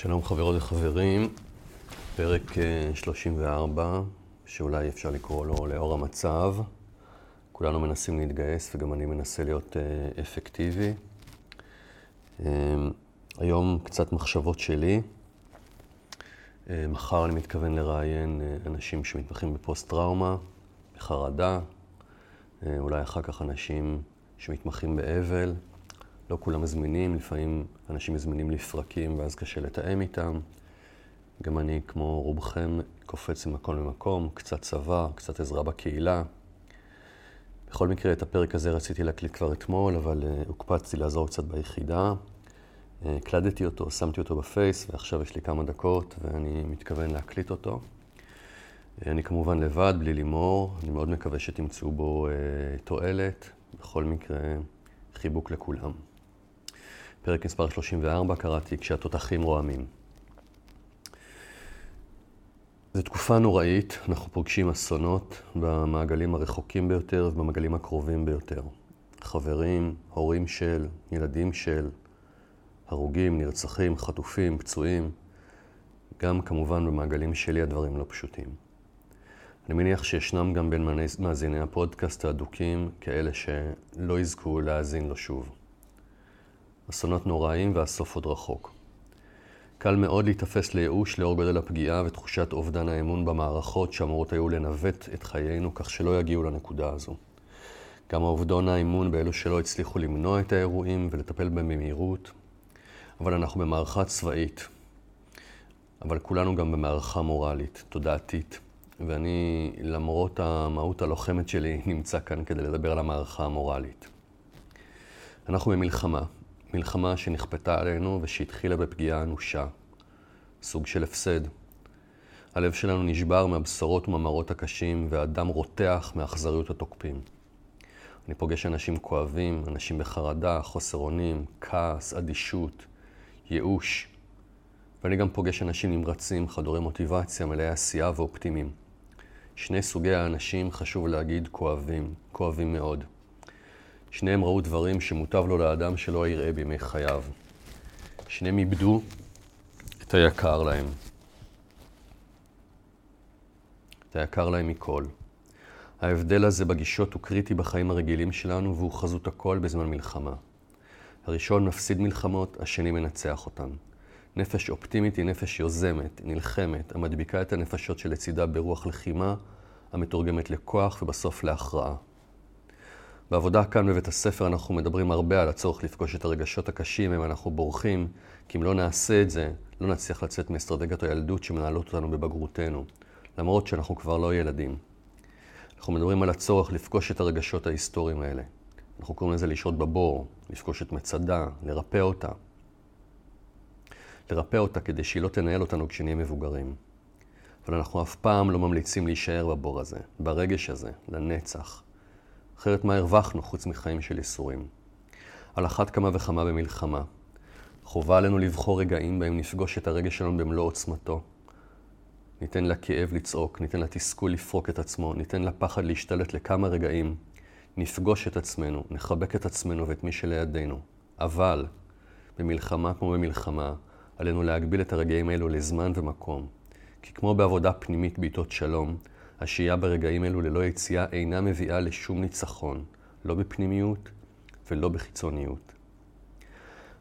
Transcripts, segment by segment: שלום חברות וחברים, פרק 34, שאולי אפשר לקרוא לו לאור המצב. כולנו מנסים להתגייס וגם אני מנסה להיות אפקטיבי. היום קצת מחשבות שלי. מחר אני מתכוון לראיין אנשים שמתמחים בפוסט-טראומה, בחרדה, אולי אחר כך אנשים שמתמחים באבל. לא כולם מזמינים, לפעמים אנשים מזמינים לפרקים ואז קשה לתאם איתם. גם אני, כמו רובכם, קופץ ממקום למקום, קצת צבא, קצת עזרה בקהילה. בכל מקרה, את הפרק הזה רציתי להקליט כבר אתמול, אבל הוקפצתי לעזור קצת ביחידה. הקלדתי אותו, שמתי אותו בפייס, ועכשיו יש לי כמה דקות ואני מתכוון להקליט אותו. אני כמובן לבד, בלי לימור. אני מאוד מקווה שתמצאו בו תועלת. בכל מקרה, חיבוק לכולם. פרק מספר 34 קראתי כשהתותחים רועמים. זו תקופה נוראית, אנחנו פוגשים אסונות במעגלים הרחוקים ביותר ובמעגלים הקרובים ביותר. חברים, הורים של, ילדים של, הרוגים, נרצחים, חטופים, פצועים. גם כמובן במעגלים שלי הדברים לא פשוטים. אני מניח שישנם גם בין מאזיני הפודקאסט האדוקים כאלה שלא יזכו להאזין לו שוב. אסונות נוראים והסוף עוד רחוק. קל מאוד להיתפס לייאוש לאור גודל הפגיעה ותחושת אובדן האמון במערכות שאמורות היו לנווט את חיינו כך שלא יגיעו לנקודה הזו. גם אובדן האמון באלו שלא הצליחו למנוע את האירועים ולטפל בהם במהירות. אבל אנחנו במערכה צבאית. אבל כולנו גם במערכה מורלית, תודעתית. ואני, למרות המהות הלוחמת שלי, נמצא כאן כדי לדבר על המערכה המורלית. אנחנו במלחמה. מלחמה שנכפתה עלינו ושהתחילה בפגיעה אנושה. סוג של הפסד. הלב שלנו נשבר מהבשורות ומהמראות הקשים, והדם רותח מאכזריות התוקפים. אני פוגש אנשים כואבים, אנשים בחרדה, חוסר אונים, כעס, אדישות, ייאוש. ואני גם פוגש אנשים נמרצים, חדורי מוטיבציה, מלאי עשייה ואופטימיים. שני סוגי האנשים, חשוב להגיד, כואבים, כואבים מאוד. שניהם ראו דברים שמוטב לו לאדם שלא יראה בימי חייו. שניהם איבדו את היקר להם. את היקר להם מכל. ההבדל הזה בגישות הוא קריטי בחיים הרגילים שלנו, והוא חזות הכל בזמן מלחמה. הראשון מפסיד מלחמות, השני מנצח אותן. נפש אופטימית היא נפש יוזמת, נלחמת, המדביקה את הנפשות שלצידה ברוח לחימה, המתורגמת לכוח ובסוף להכרעה. בעבודה כאן בבית הספר אנחנו מדברים הרבה על הצורך לפגוש את הרגשות הקשים, אם אנחנו בורחים, כי אם לא נעשה את זה, לא נצליח לצאת מאסטרטגיית הילדות שמנהלות אותנו בבגרותנו, למרות שאנחנו כבר לא ילדים. אנחנו מדברים על הצורך לפגוש את הרגשות ההיסטוריים האלה. אנחנו קוראים לזה לשהות בבור, לפגוש את מצדה, לרפא אותה. לרפא אותה כדי שהיא לא תנהל אותנו כשנהיה מבוגרים. אבל אנחנו אף פעם לא ממליצים להישאר בבור הזה, ברגש הזה, לנצח. אחרת מה הרווחנו חוץ מחיים של יסורים? על אחת כמה וכמה במלחמה. חובה עלינו לבחור רגעים בהם נפגוש את הרגש שלנו במלוא עוצמתו. ניתן לכאב לצעוק, ניתן לתסכול לפרוק את עצמו, ניתן לפחד להשתלט לכמה רגעים. נפגוש את עצמנו, נחבק את עצמנו ואת מי שלידינו. אבל במלחמה כמו במלחמה, עלינו להגביל את הרגעים אלו לזמן ומקום. כי כמו בעבודה פנימית בעיתות שלום, השהייה ברגעים אלו ללא יציאה אינה מביאה לשום ניצחון, לא בפנימיות ולא בחיצוניות.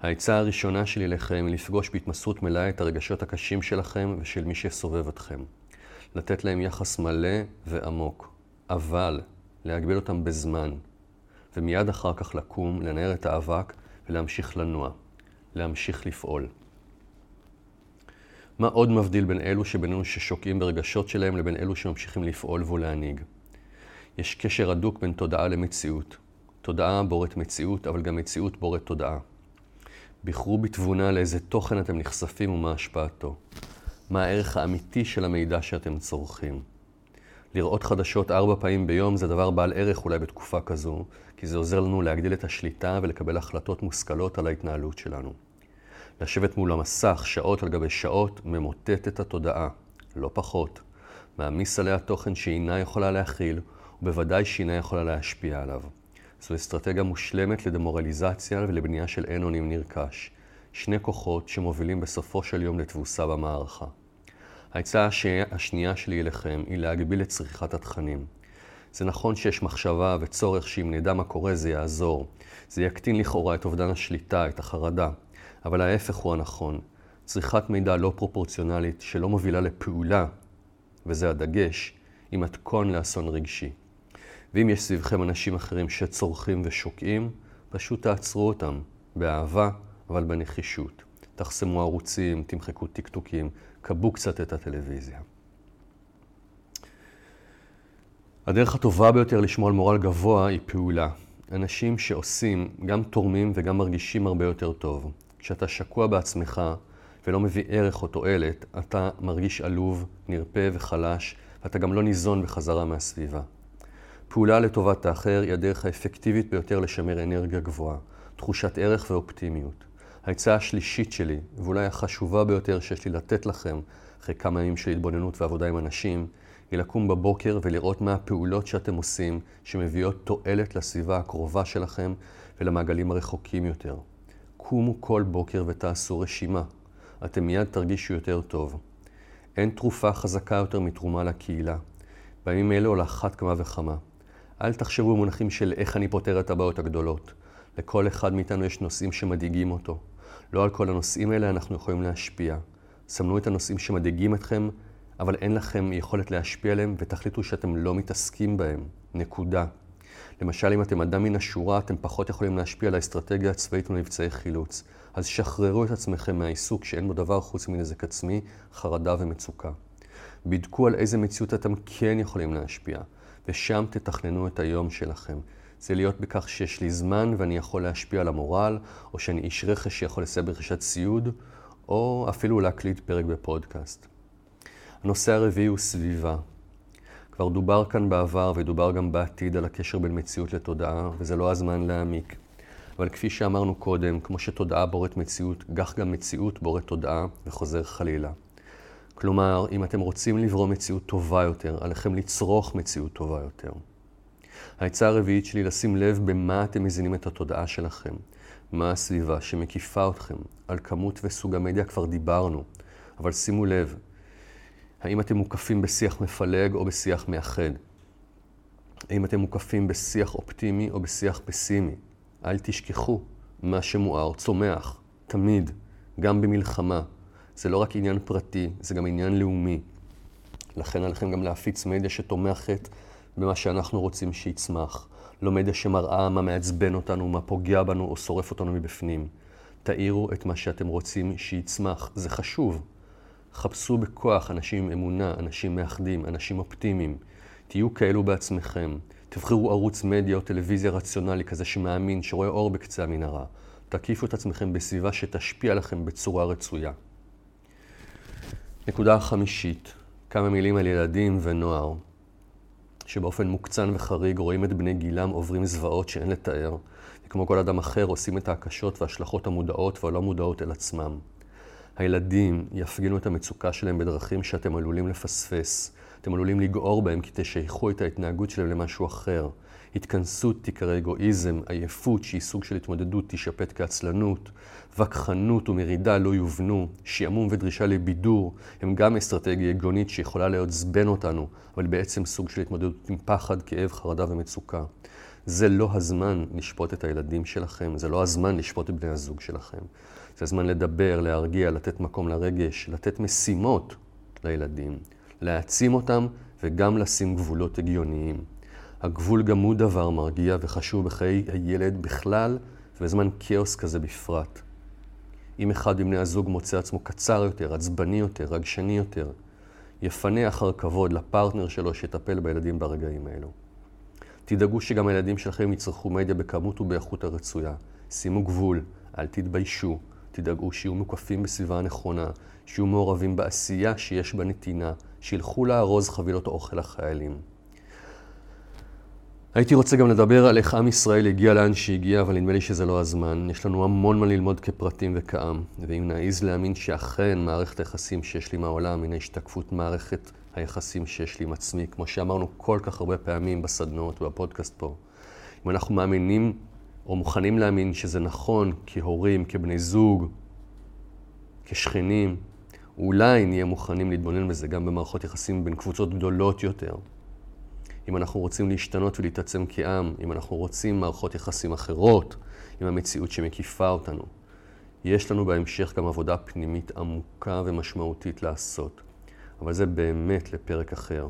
העצה הראשונה שלי לכם היא לפגוש בהתמסרות מלאה את הרגשות הקשים שלכם ושל מי שסובב אתכם. לתת להם יחס מלא ועמוק, אבל להגביל אותם בזמן, ומיד אחר כך לקום, לנער את האבק ולהמשיך לנוע, להמשיך לפעול. מה עוד מבדיל בין אלו שבינינו ששוקעים ברגשות שלהם לבין אלו שממשיכים לפעול ולהנהיג? יש קשר הדוק בין תודעה למציאות. תודעה בורת מציאות, אבל גם מציאות בורת תודעה. בחרו בתבונה לאיזה תוכן אתם נחשפים ומה השפעתו. מה הערך האמיתי של המידע שאתם צורכים? לראות חדשות 4 פעמים ביום זה דבר בעל ערך אולי בתקופה כזו, כי זה עוזר לנו להגדיל את השליטה ולקבל החלטות מושכלות על ההתנהלות שלנו. לשבת מול המסך שעות על גבי שעות ממוטט את התודעה, לא פחות. מעמיס עליה תוכן שאינה יכולה להכיל, ובוודאי שאינה יכולה להשפיע עליו. זו אסטרטגיה מושלמת לדמורליזציה ולבנייה של אין אונים נרכש. שני כוחות שמובילים בסופו של יום לתבוסה במערכה. ההצעה השנייה שלי אליכם היא להגביל את צריכת התכנים. זה נכון שיש מחשבה וצורך שאם נדע מה קורה זה יעזור. זה יקטין לכאורה את אובדן השליטה, את החרדה. אבל ההפך הוא הנכון. צריכת מידע לא פרופורציונלית שלא מובילה לפעולה, וזה הדגש, היא מתכון לאסון רגשי. ואם יש סביבכם אנשים אחרים שצורכים ושוקעים, פשוט תעצרו אותם, באהבה, אבל בנחישות. תחסמו ערוצים, תמחקו טיקטוקים, קבו קצת את הטלוויזיה. הדרך הטובה ביותר לשמור על מורל גבוה היא פעולה. אנשים שעושים גם תורמים וגם מרגישים הרבה יותר טוב. כשאתה שקוע בעצמך ולא מביא ערך או תועלת, אתה מרגיש עלוב, נרפה וחלש, ואתה גם לא ניזון בחזרה מהסביבה. פעולה לטובת האחר היא הדרך האפקטיבית ביותר לשמר אנרגיה גבוהה, תחושת ערך ואופטימיות. ההצעה השלישית שלי, ואולי החשובה ביותר שיש לי לתת לכם אחרי כמה ימים של התבוננות ועבודה עם אנשים, היא לקום בבוקר ולראות מה הפעולות שאתם עושים שמביאות תועלת לסביבה הקרובה שלכם ולמעגלים הרחוקים יותר. קומו כל בוקר ותעשו רשימה. אתם מיד תרגישו יותר טוב. אין תרופה חזקה יותר מתרומה לקהילה. בימים אלו עולה אחת כמה וכמה. אל תחשבו במונחים של איך אני פותר את הבעיות הגדולות. לכל אחד מאיתנו יש נושאים שמדאיגים אותו. לא על כל הנושאים האלה אנחנו יכולים להשפיע. סמנו את הנושאים שמדאיגים אתכם, אבל אין לכם יכולת להשפיע עליהם ותחליטו שאתם לא מתעסקים בהם. נקודה. למשל, אם אתם אדם מן השורה, אתם פחות יכולים להשפיע על האסטרטגיה הצבאית ומבצעי חילוץ. אז שחררו את עצמכם מהעיסוק שאין בו דבר חוץ מנזק עצמי, חרדה ומצוקה. בדקו על איזה מציאות אתם כן יכולים להשפיע, ושם תתכננו את היום שלכם. זה להיות בכך שיש לי זמן ואני יכול להשפיע על המורל, או שאני איש רכש שיכול לסייע ברכישת ציוד, או אפילו להקליט פרק בפודקאסט. הנושא הרביעי הוא סביבה. כבר דובר כאן בעבר ודובר גם בעתיד על הקשר בין מציאות לתודעה, וזה לא הזמן להעמיק. אבל כפי שאמרנו קודם, כמו שתודעה בוראת מציאות, כך גם מציאות בוראת תודעה וחוזר חלילה. כלומר, אם אתם רוצים לברוא מציאות טובה יותר, עליכם לצרוך מציאות טובה יותר. העצה הרביעית שלי לשים לב במה אתם מזינים את התודעה שלכם, מה הסביבה שמקיפה אתכם, על כמות וסוג המדיה כבר דיברנו, אבל שימו לב, האם אתם מוקפים בשיח מפלג או בשיח מאחד? האם אתם מוקפים בשיח אופטימי או בשיח פסימי? אל תשכחו, מה שמואר צומח, תמיד, גם במלחמה. זה לא רק עניין פרטי, זה גם עניין לאומי. לכן עליכם גם להפיץ מדיה שתומכת במה שאנחנו רוצים שיצמח. לא מדיה שמראה מה מעצבן אותנו, מה פוגע בנו או שורף אותנו מבפנים. תאירו את מה שאתם רוצים שיצמח, זה חשוב. חפשו בכוח אנשים עם אמונה, אנשים מאחדים, אנשים אופטימיים. תהיו כאלו בעצמכם. תבחרו ערוץ מדיה או טלוויזיה רציונלי כזה שמאמין, שרואה אור בקצה המנהרה. תקיפו את עצמכם בסביבה שתשפיע לכם בצורה רצויה. נקודה חמישית, כמה מילים על ילדים ונוער, שבאופן מוקצן וחריג רואים את בני גילם עוברים זוועות שאין לתאר, וכמו כל אדם אחר עושים את ההקשות והשלכות המודעות והלא מודעות אל עצמם. הילדים יפגינו את המצוקה שלהם בדרכים שאתם עלולים לפספס. אתם עלולים לגעור בהם כי תשייכו את ההתנהגות שלהם למשהו אחר. התכנסות תיקרא אגואיזם, עייפות שהיא סוג של התמודדות תישפט כעצלנות, וכחנות ומרידה לא יובנו, שעמום ודרישה לבידור הם גם אסטרטגיה אגונית שיכולה להעצבן אותנו, אבל בעצם סוג של התמודדות עם פחד, כאב, חרדה ומצוקה. זה לא הזמן לשפוט את הילדים שלכם, זה לא הזמן לשפוט את בני הזוג שלכם. זה הזמן לדבר, להרגיע, לתת מקום לרגש, לתת משימות לילדים, להעצים אותם וגם לשים גבולות הגיוניים. הגבול גם הוא דבר מרגיע וחשוב בחיי הילד בכלל ובזמן כאוס כזה בפרט. אם אחד מבני הזוג מוצא עצמו קצר יותר, עצבני יותר, רגשני יותר, יפנה אחר כבוד לפרטנר שלו שיטפל בילדים ברגעים האלו. תדאגו שגם הילדים שלכם יצרכו מדיה בכמות ובאיכות הרצויה. שימו גבול, אל תתביישו. תדאגו שיהיו מוקפים בסביבה הנכונה, שיהיו מעורבים בעשייה שיש בה נתינה, שילכו לארוז חבילות אוכל לחיילים. הייתי רוצה גם לדבר על איך עם ישראל הגיע לאן שהגיע, אבל נדמה לי שזה לא הזמן. יש לנו המון מה ללמוד כפרטים וכעם, ואם נעיז להאמין שאכן מערכת היחסים שיש לי מהעולם, הנה השתקפות מערכת היחסים שיש לי עם עצמי, כמו שאמרנו כל כך הרבה פעמים בסדנאות ובפודקאסט פה. אם אנחנו מאמינים או מוכנים להאמין שזה נכון כהורים, כבני זוג, כשכנים, אולי נהיה מוכנים להתבונן בזה גם במערכות יחסים בין קבוצות גדולות יותר. אם אנחנו רוצים להשתנות ולהתעצם כעם, אם אנחנו רוצים מערכות יחסים אחרות עם המציאות שמקיפה אותנו, יש לנו בהמשך גם עבודה פנימית עמוקה ומשמעותית לעשות. אבל זה באמת לפרק אחר,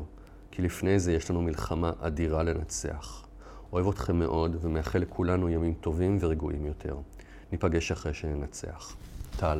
כי לפני זה יש לנו מלחמה אדירה לנצח. אוהב אתכם מאוד ומאחל לכולנו ימים טובים ורגועים יותר. ניפגש אחרי שננצח. טל.